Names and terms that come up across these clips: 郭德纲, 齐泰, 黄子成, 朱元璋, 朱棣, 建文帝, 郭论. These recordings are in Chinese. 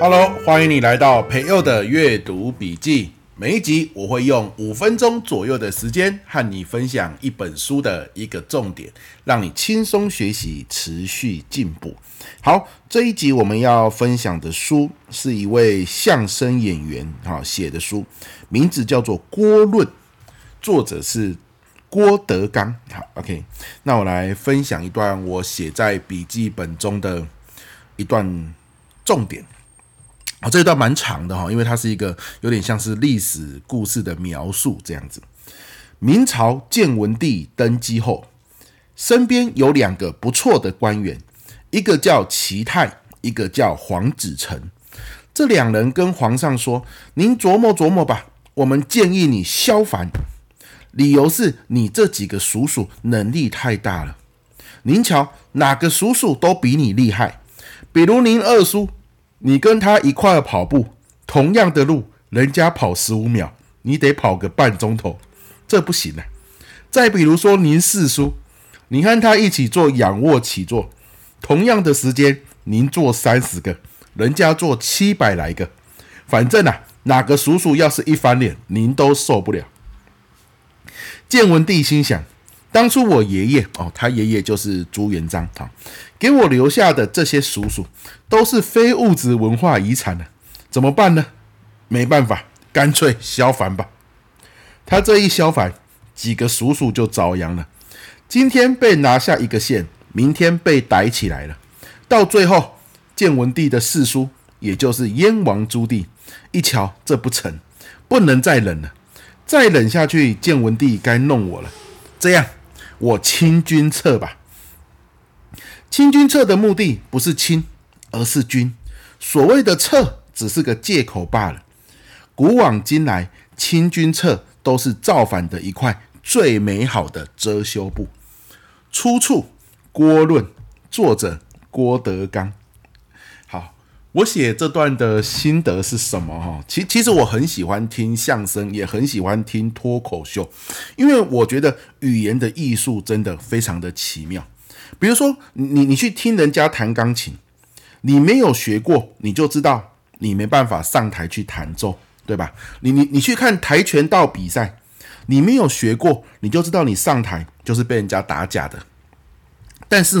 Hello， 欢迎你来到培祐的阅读笔记。每一集我会用5分钟左右的时间和你分享一本书的一个重点，让你轻松学习，持续进步。好，这一集我们要分享的书是一位相声演员写的书，名字叫做《郭论》，作者是郭德纲。好 ，OK， 那我来分享一段我写在笔记本中的一段重点。这一段蛮长的，因为它是一个有点像是历史故事的描述这样子。明朝建文帝登基后，身边有2个不错的官员，一个叫齐泰，一个叫黄子成。这2人跟皇上说：“您琢磨琢磨吧，我们建议你削藩，理由是你这几个叔叔能力太大了。您瞧，哪个叔叔都比你厉害，比如您二叔。”你跟他一块跑步，同样的路，人家跑15秒，你得跑个半钟头，这不行啊。再比如说您四叔，你和他一起做仰卧起坐，同样的时间，您做30个，人家做700来个。反正啊，哪个叔叔要是一翻脸，您都受不了。建文帝心想，当初我爷爷他爷爷就是朱元璋给我留下的这些叔叔都是非物质文化遗产的，怎么办呢？没办法，干脆削藩吧。他这一削藩，几个叔叔就遭殃了，今天被拿下一个县，明天被逮起来了，到最后建文帝的四叔，也就是燕王朱棣一瞧这不成，不能再忍了，再忍下去建文帝该弄我了，这样我清君侧吧。清君侧的目的不是清，而是君。所谓的侧只是个借口罢了。古往今来，清君侧都是造反的一块最美好的遮羞布。出处：郭论，作者郭德纲。好，我写这段的心得是什么？其实我很喜欢听相声，也很喜欢听脱口秀，因为我觉得语言的艺术真的非常的奇妙。比如说 你去听人家弹钢琴，你没有学过，你就知道你没办法上台去弹奏，对吧？ 你去看跆拳道比赛，你没有学过，你就知道你上台就是被人家打假的。但是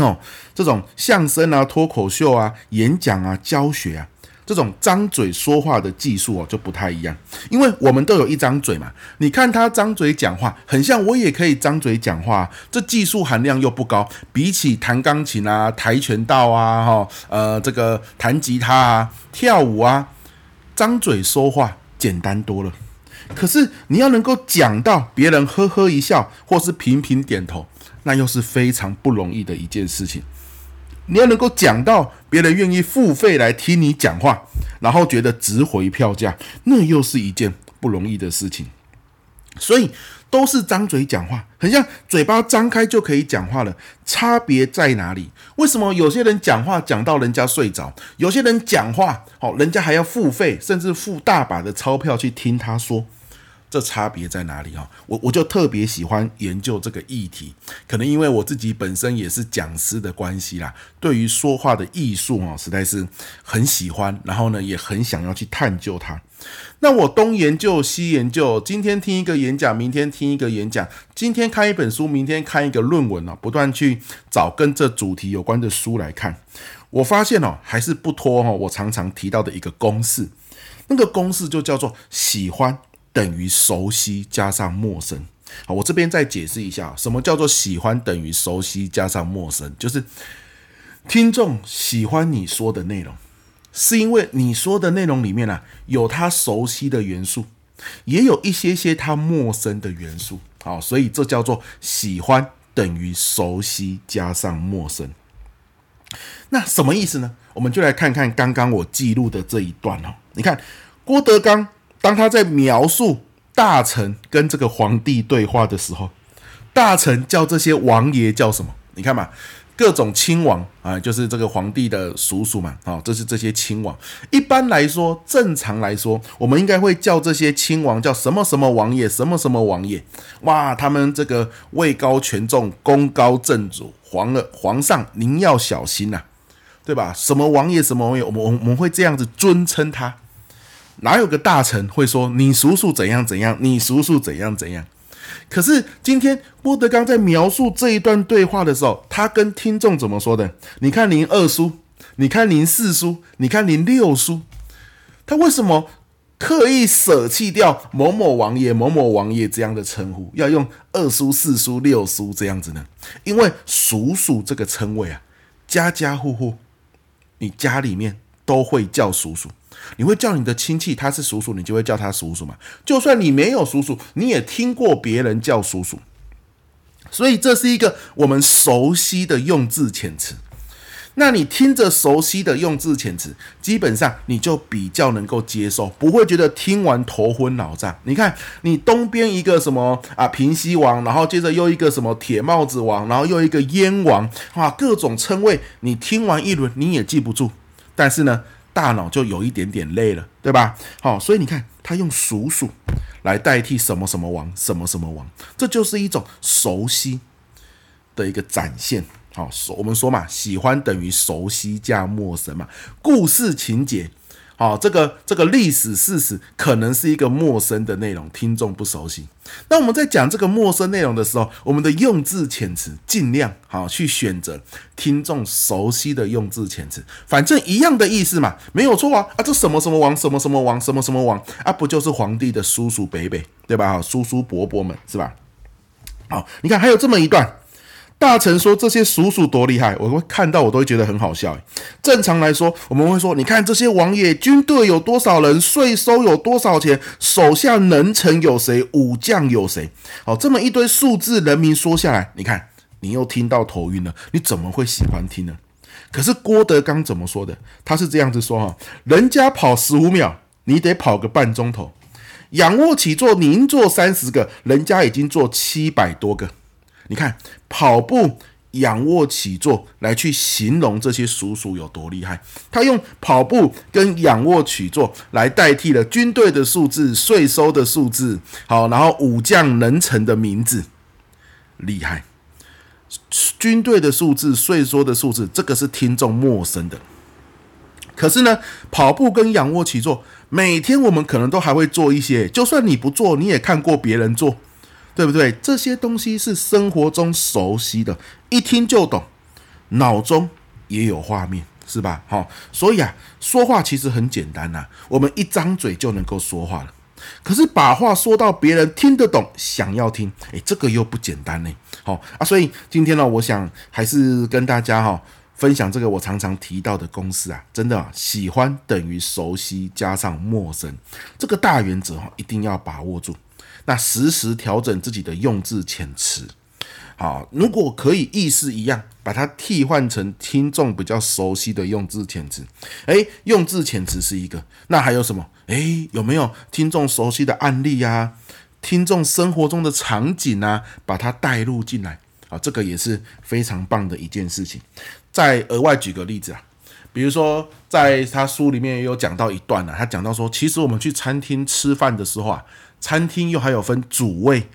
这种相声啊、脱口秀啊、演讲啊、教学啊，这种张嘴说话的技术就不太一样，因为我们都有一张嘴嘛。你看他张嘴讲话，很像我也可以张嘴讲话，这技术含量又不高，比起弹钢琴啊、跆拳道啊、这个弹吉他啊、跳舞啊，张嘴说话简单多了。可是你要能够讲到别人呵呵一笑，或是频频点头，那又是非常不容易的一件事情。你要能够讲到别人愿意付费来听你讲话，然后觉得值回票价，那又是一件不容易的事情。所以都是张嘴讲话，很像嘴巴张开就可以讲话了，差别在哪里？为什么有些人讲话讲到人家睡着，有些人讲话人家还要付费，甚至付大把的钞票去听他说？这差别在哪里？我就特别喜欢研究这个议题，可能因为我自己本身也是讲师的关系啦，对于说话的艺术实在是很喜欢，然后呢也很想要去探究它。那我东研究西研究，今天听一个演讲，明天听一个演讲，今天看一本书，明天看一个论文，不断去找跟这主题有关的书来看。我发现还是不脱我常常提到的一个公式，那个公式就叫做喜欢等于熟悉加上陌生。好，我这边再解释一下，什么叫做喜欢等于熟悉加上陌生？就是听众喜欢你说的内容，是因为你说的内容里面有他熟悉的元素，也有一些些他陌生的元素。好，所以这叫做喜欢等于熟悉加上陌生。那什么意思呢？我们就来看看刚刚我记录的这一段你看郭德纲。当他在描述大臣跟这个皇帝对话的时候，大臣叫这些王爷叫什么？你看嘛，各种亲王啊，就是这个皇帝的叔叔嘛，啊，这是这些亲王。一般来说，正常来说，我们应该会叫这些亲王叫什么什么王爷，什么什么王爷。哇，他们这个位高权重，功高震主，皇上您要小心呐，对吧？什么王爷什么王爷，我们会这样子尊称他。哪有个大臣会说你叔叔怎样怎样，你叔叔怎样怎样？可是今天郭德纲在描述这一段对话的时候，他跟听众怎么说的？你看您二叔，你看您四叔，你看您六叔，他为什么刻意舍弃掉某某王爷、某某王爷这样的称呼，要用二叔、四叔、六叔这样子呢？因为叔叔这个称谓啊，家家户户，你家里面都会叫叔叔。你会叫你的亲戚他是叔叔，你就会叫他叔叔嘛。就算你没有叔叔，你也听过别人叫叔叔，所以这是一个我们熟悉的用字遣词。那你听着熟悉的用字遣词，基本上你就比较能够接受，不会觉得听完头昏脑胀。你看，你东边一个什么啊平西王，然后接着又一个什么铁帽子王，然后又一个燕王啊，各种称谓，你听完一轮你也记不住，但是呢，大脑就有一点点累了，对吧？好，所以你看他用叔叔来代替什么什么王、什么什么王，这就是一种熟悉的一个展现。好，我们说嘛，喜欢等于熟悉加陌生嘛。故事情节，好，这个历史事实可能是一个陌生的内容，听众不熟悉。那我们在讲这个陌生内容的时候，我们的用字遣词尽量好去选择听众熟悉的用字遣词，反正一样的意思嘛，没有错啊。啊，这什么什么王，什么什么王，什么什么王啊，不就是皇帝的叔叔伯伯，对吧？叔叔伯伯们，是吧？好，你看还有这么一段。大臣说这些叔叔多厉害，我会看到我都会觉得很好笑。正常来说，我们会说，你看这些王爷，军队有多少人，税收有多少钱，手下能臣有谁，武将有谁。好，这么一堆数字人名说下来，你看你又听到头晕了，你怎么会喜欢听呢？可是郭德纲怎么说的？他是这样子说，人家跑15秒，你得跑个半钟头；仰卧起坐您做30个，人家已经做700多个。你看，跑步、仰卧起坐来去形容这些叔叔有多厉害，他用跑步跟仰卧起坐来代替了军队的数字、税收的数字，好，然后武将能臣的名字，厉害。军队的数字、税收的数字，这个是听众陌生的。可是呢，跑步跟仰卧起坐，每天我们可能都还会做一些，就算你不做，你也看过别人做。对不对？这些东西是生活中熟悉的，一听就懂，脑中也有画面，是吧？好，所以啊，说话其实很简单呐，我们一张嘴就能够说话了。可是把话说到别人听得懂，想要听，这个又不简单呢。好啊，所以今天呢，我想还是跟大家分享这个我常常提到的公式啊，真的，喜欢等于熟悉加上陌生，这个大原则一定要把握住。那时时调整自己的用字遣词，好，如果可以意思一样，把它替换成听众比较熟悉的用字遣词。用字遣词是一个，那还有什么？有没有听众熟悉的案例啊？听众生活中的场景啊，把它带入进来，啊，这个也是非常棒的一件事情。再额外举个例子啊。比如说，在他书里面也有讲到一段啊，他讲到说，其实我们去餐厅吃饭的时候啊，餐厅又还有分主位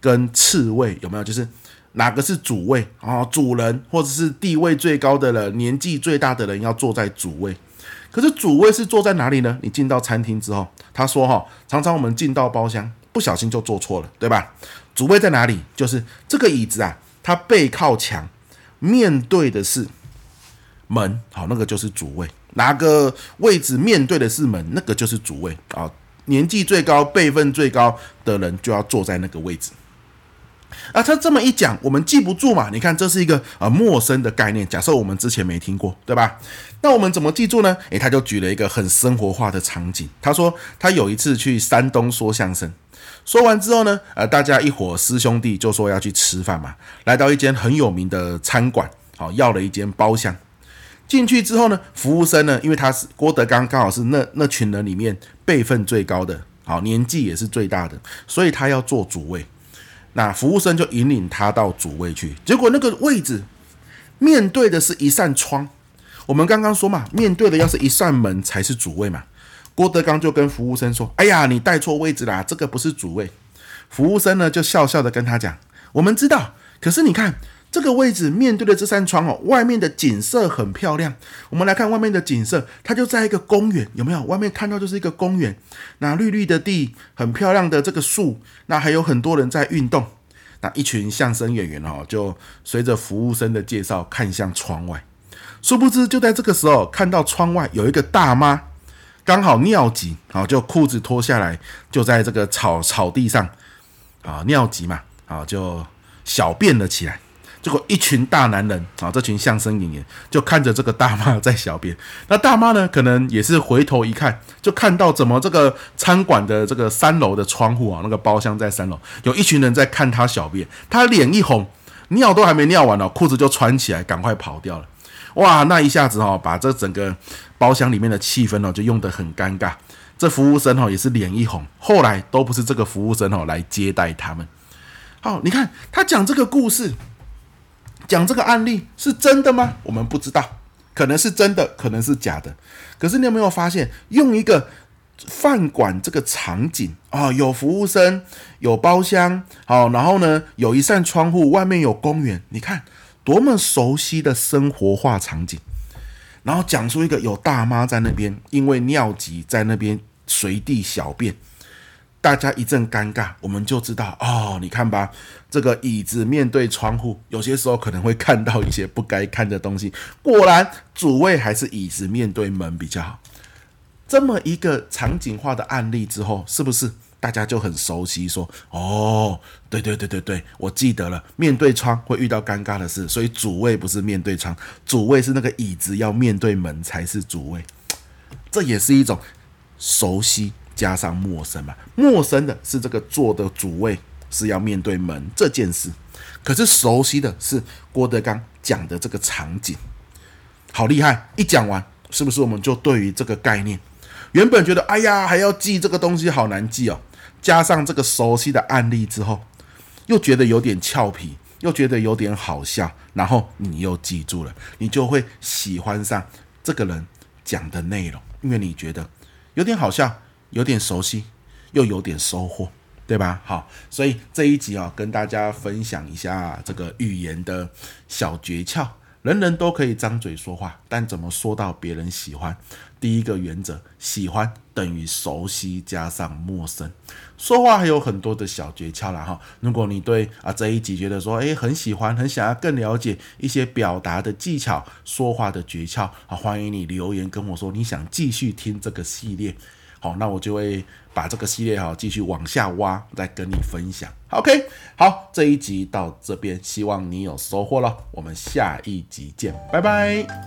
跟次位，有没有？就是哪个是主位啊，主人或者是地位最高的人、年纪最大的人要坐在主位。可是主位是坐在哪里呢？你进到餐厅之后，他说常常我们进到包厢，不小心就坐错了，对吧？主位在哪里？就是这个椅子啊，它背靠墙，面对的是门，好，那个就是主位。哪个位置面对的是门，那个就是主位啊。年纪最高、辈分最高的人就要坐在那个位置。啊，他这么一讲，我们记不住嘛？你看，这是一个陌生的概念，假设我们之前没听过，对吧？那我们怎么记住呢？他就举了一个很生活化的场景。他说，他有一次去山东说相声，说完之后呢，大家一伙师兄弟就说要去吃饭嘛，来到一间很有名的餐馆，好，要了一间包厢。进去之后呢，服务生呢，因为他是郭德纲，刚好是那群人里面辈分最高的，好，年纪也是最大的，所以他要坐主位。那服务生就引领他到主位去，结果那个位置面对的是一扇窗。我们刚刚说嘛，面对的要是一扇门才是主位嘛。郭德纲就跟服务生说：“哎呀，你带错位置啦，这个不是主位。”服务生呢就笑笑的跟他讲：“我们知道，可是你看这个位置面对的这扇窗哦，外面的景色很漂亮。我们来看外面的景色，它就在一个公园，有没有？外面看到就是一个公园，那绿绿的地，很漂亮的这个树，那还有很多人在运动。那一群相声演员哦，就随着服务生的介绍看向窗外。”殊不知就在这个时候，看到窗外有一个大妈刚好尿急，就裤子脱下来，就在这个草地上尿急嘛，就小便了起来。结果一群大男人这群相声演员就看着这个大妈在小便。那大妈呢，可能也是回头一看，就看到怎么这个餐馆的这个3楼的窗户那个包厢在3楼有一群人在看她小便。她脸一红，尿都还没尿完，裤子就穿起来赶快跑掉了。哇，那一下子把这整个包厢里面的气氛就用得很尴尬。这服务生也是脸一红，后来都不是这个服务生来接待他们。好，你看他讲这个故事，讲这个案例是真的吗？我们不知道，可能是真的，可能是假的。可是你有没有发现，用一个饭馆这个场景有服务生，有包厢，然后呢有一扇窗户，外面有公园，你看。多么熟悉的生活化场景，然后讲出一个有大妈在那边因为尿急在那边随地小便，大家一阵尴尬，我们就知道你看吧，这个椅子面对窗户，有些时候可能会看到一些不该看的东西，果然主位还是椅子面对门比较好。这么一个场景化的案例之后，是不是大家就很熟悉说对，我记得了，面对窗会遇到尴尬的事，所以主位不是面对窗，主位是那个椅子要面对门才是主位。这也是一种熟悉加上陌生嘛，陌生的是这个坐的主位是要面对门这件事，可是熟悉的是郭德纲讲的这个场景。好厉害，一讲完是不是我们就对于这个概念，原本觉得哎呀还要记这个东西好难记哦，加上这个熟悉的案例之后，又觉得有点俏皮，又觉得有点好笑，然后你又记住了，你就会喜欢上这个人讲的内容，因为你觉得有点好笑，有点熟悉，又有点收获，对吧？好，所以这一集跟大家分享一下这个语言的小诀窍。人人都可以张嘴说话，但怎么说到别人喜欢？第一个原则，喜欢等于熟悉加上陌生。说话还有很多的小诀窍啦，如果你对这一集觉得说很喜欢，很想要更了解一些表达的技巧、说话的诀窍，欢迎你留言跟我说你想继续听这个系列。好，那我就会把这个系列继续往下挖，再跟你分享。 OK， 好，这一集到这边，希望你有收获了，我们下一集见，拜拜。